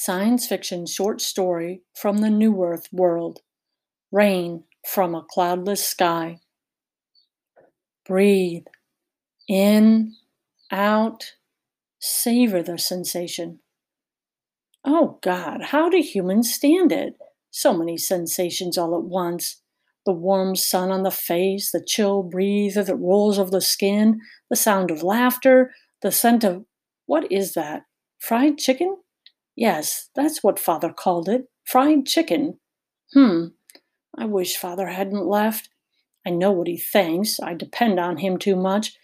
science fiction short story from the New Earth world, Rain from a Cloudless Sky. Breathe in, out, savor the sensation. Oh God, how do humans stand it? So many sensations all at once. The warm sun on the face, the chill breeze as it rolls over the skin, the sound of laughter, the scent of, what is that? Fried chicken? Yes, that's what Father called it, fried chicken. I wish Father hadn't left. I know what he thinks. I depend on him too much.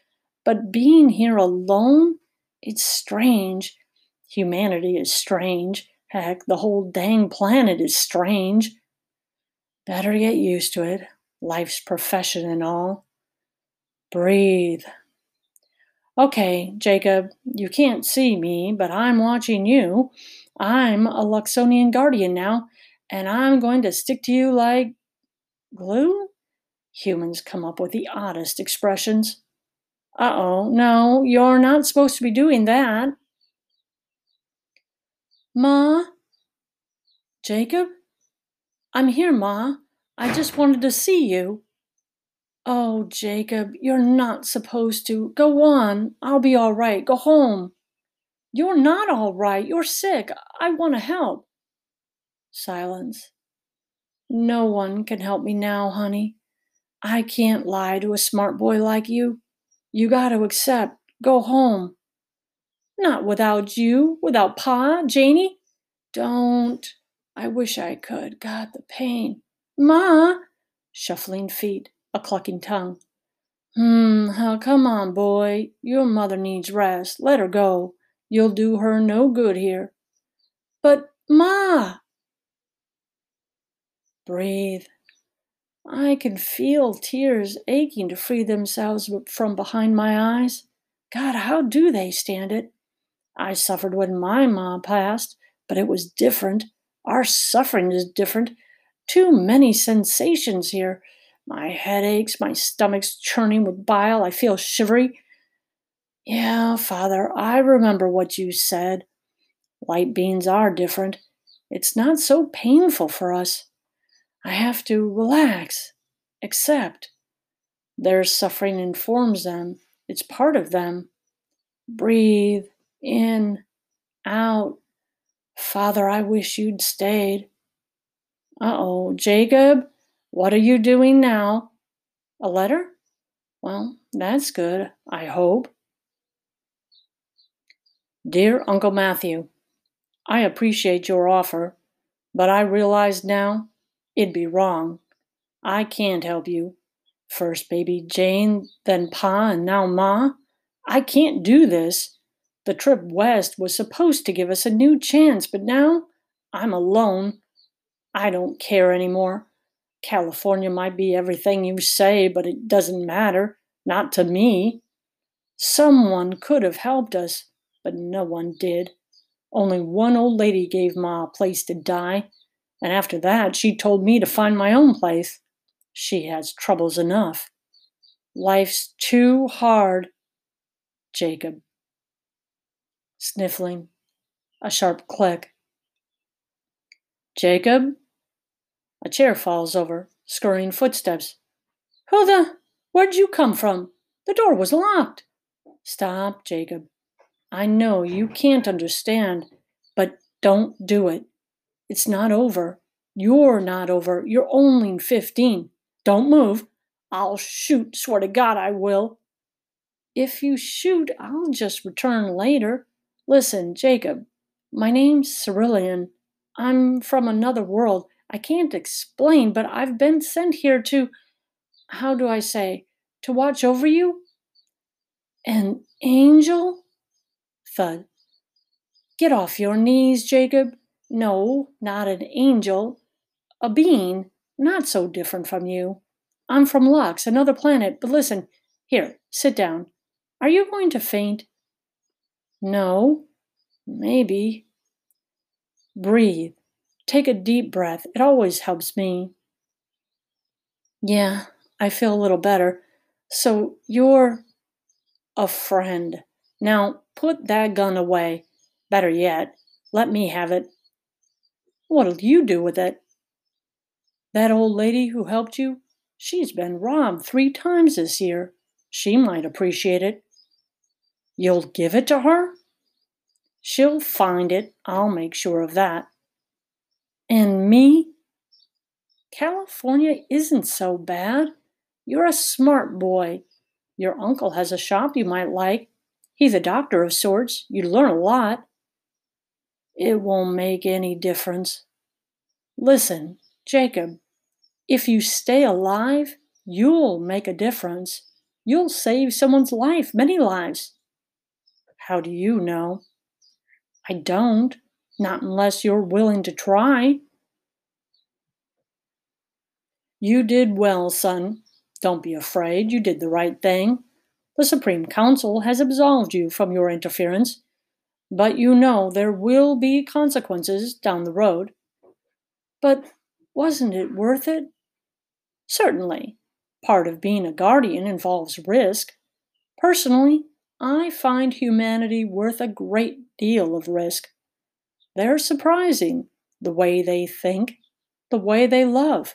But being here alone, it's strange. Humanity is strange. Heck, the whole dang planet is strange. Better get used to it, life's profession and all. Breathe. Okay, Jacob, you can't see me, but I'm watching you. I'm a Luxonian guardian now, and I'm going to stick to you like glue? Humans come up with the oddest expressions. Uh-oh, no, you're not supposed to be doing that. Ma? Jacob? I'm here, Ma. I just wanted to see you. Oh, Jacob, you're not supposed to. Go on. I'll be all right. Go home. You're not all right. You're sick. I want to help. Silence. No one can help me now, honey. I can't lie to a smart boy like you. You got to accept. Go home. Not without you, without Pa, Janie. Don't. I wish I could. God, the pain. Ma! Shuffling feet, a clucking tongue. Oh, come on, boy. Your mother needs rest. Let her go. You'll do her no good here. But, Ma! Breathe. I can feel tears aching to free themselves from behind my eyes. God, how do they stand it? I suffered when my Ma passed, but it was different. Our suffering is different. Too many sensations here. My head aches, my stomach's churning with bile, I feel shivery. Yeah, Father, I remember what you said. Light beings are different. It's not so painful for us. I have to relax, accept. Their suffering informs them. It's part of them. Breathe in, out. Father, I wish you'd stayed. Uh-oh, Jacob, what are you doing now? A letter? Well, that's good, I hope. Dear Uncle Matthew, I appreciate your offer, but I realize now it'd be wrong. I can't help you. First baby Jane, then Pa, and now Ma. I can't do this. The trip west was supposed to give us a new chance, but now I'm alone. I don't care anymore. California might be everything you say, but it doesn't matter. Not to me. Someone could have helped us, but no one did. Only one old lady gave Ma a place to die, and after that she told me to find my own place. She has troubles enough. Life's too hard. Jacob. Sniffling, a sharp click. Jacob? A chair falls over, scurrying footsteps. Where'd you come from? The door was locked. Stop, Jacob. I know you can't understand, but don't do it. It's not over. You're not over. You're only 15. Don't move. I'll shoot. Swear to God I will. If you shoot, I'll just return later. Listen, Jacob, my name's Cerulean. I'm from another world. I can't explain, but I've been sent here to, how do I say, to watch over you? An angel? Thud. Get off your knees, Jacob. No, not an angel. A being, not so different from you. I'm from Lux, another planet, but listen, here, sit down. Are you going to faint? No, maybe. Breathe. Take a deep breath. It always helps me. Yeah, I feel a little better. So you're a friend. Now put that gun away. Better yet, let me have it. What'll you do with it? That old lady who helped you, she's been robbed 3 times this year. She might appreciate it. You'll give it to her? She'll find it. I'll make sure of that. And me? California isn't so bad. You're a smart boy. Your uncle has a shop you might like. He's a doctor of sorts. You'd learn a lot. It won't make any difference. Listen, Jacob, if you stay alive, you'll make a difference. You'll save someone's life, many lives. How do you know? I don't, not unless you're willing to try. You did well, son. Don't be afraid. You did the right thing. The Supreme Council has absolved you from your interference, but you know there will be consequences down the road. But wasn't it worth it? Certainly. Part of being a guardian involves risk. Personally, I find humanity worth a great deal of risk. They're surprising, the way they think, the way they love.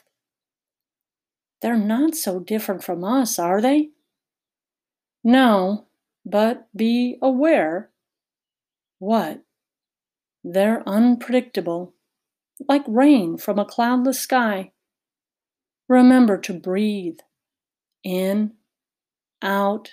They're not so different from us, are they? No, but be aware. What? They're unpredictable, like rain from a cloudless sky. Remember to breathe in, out,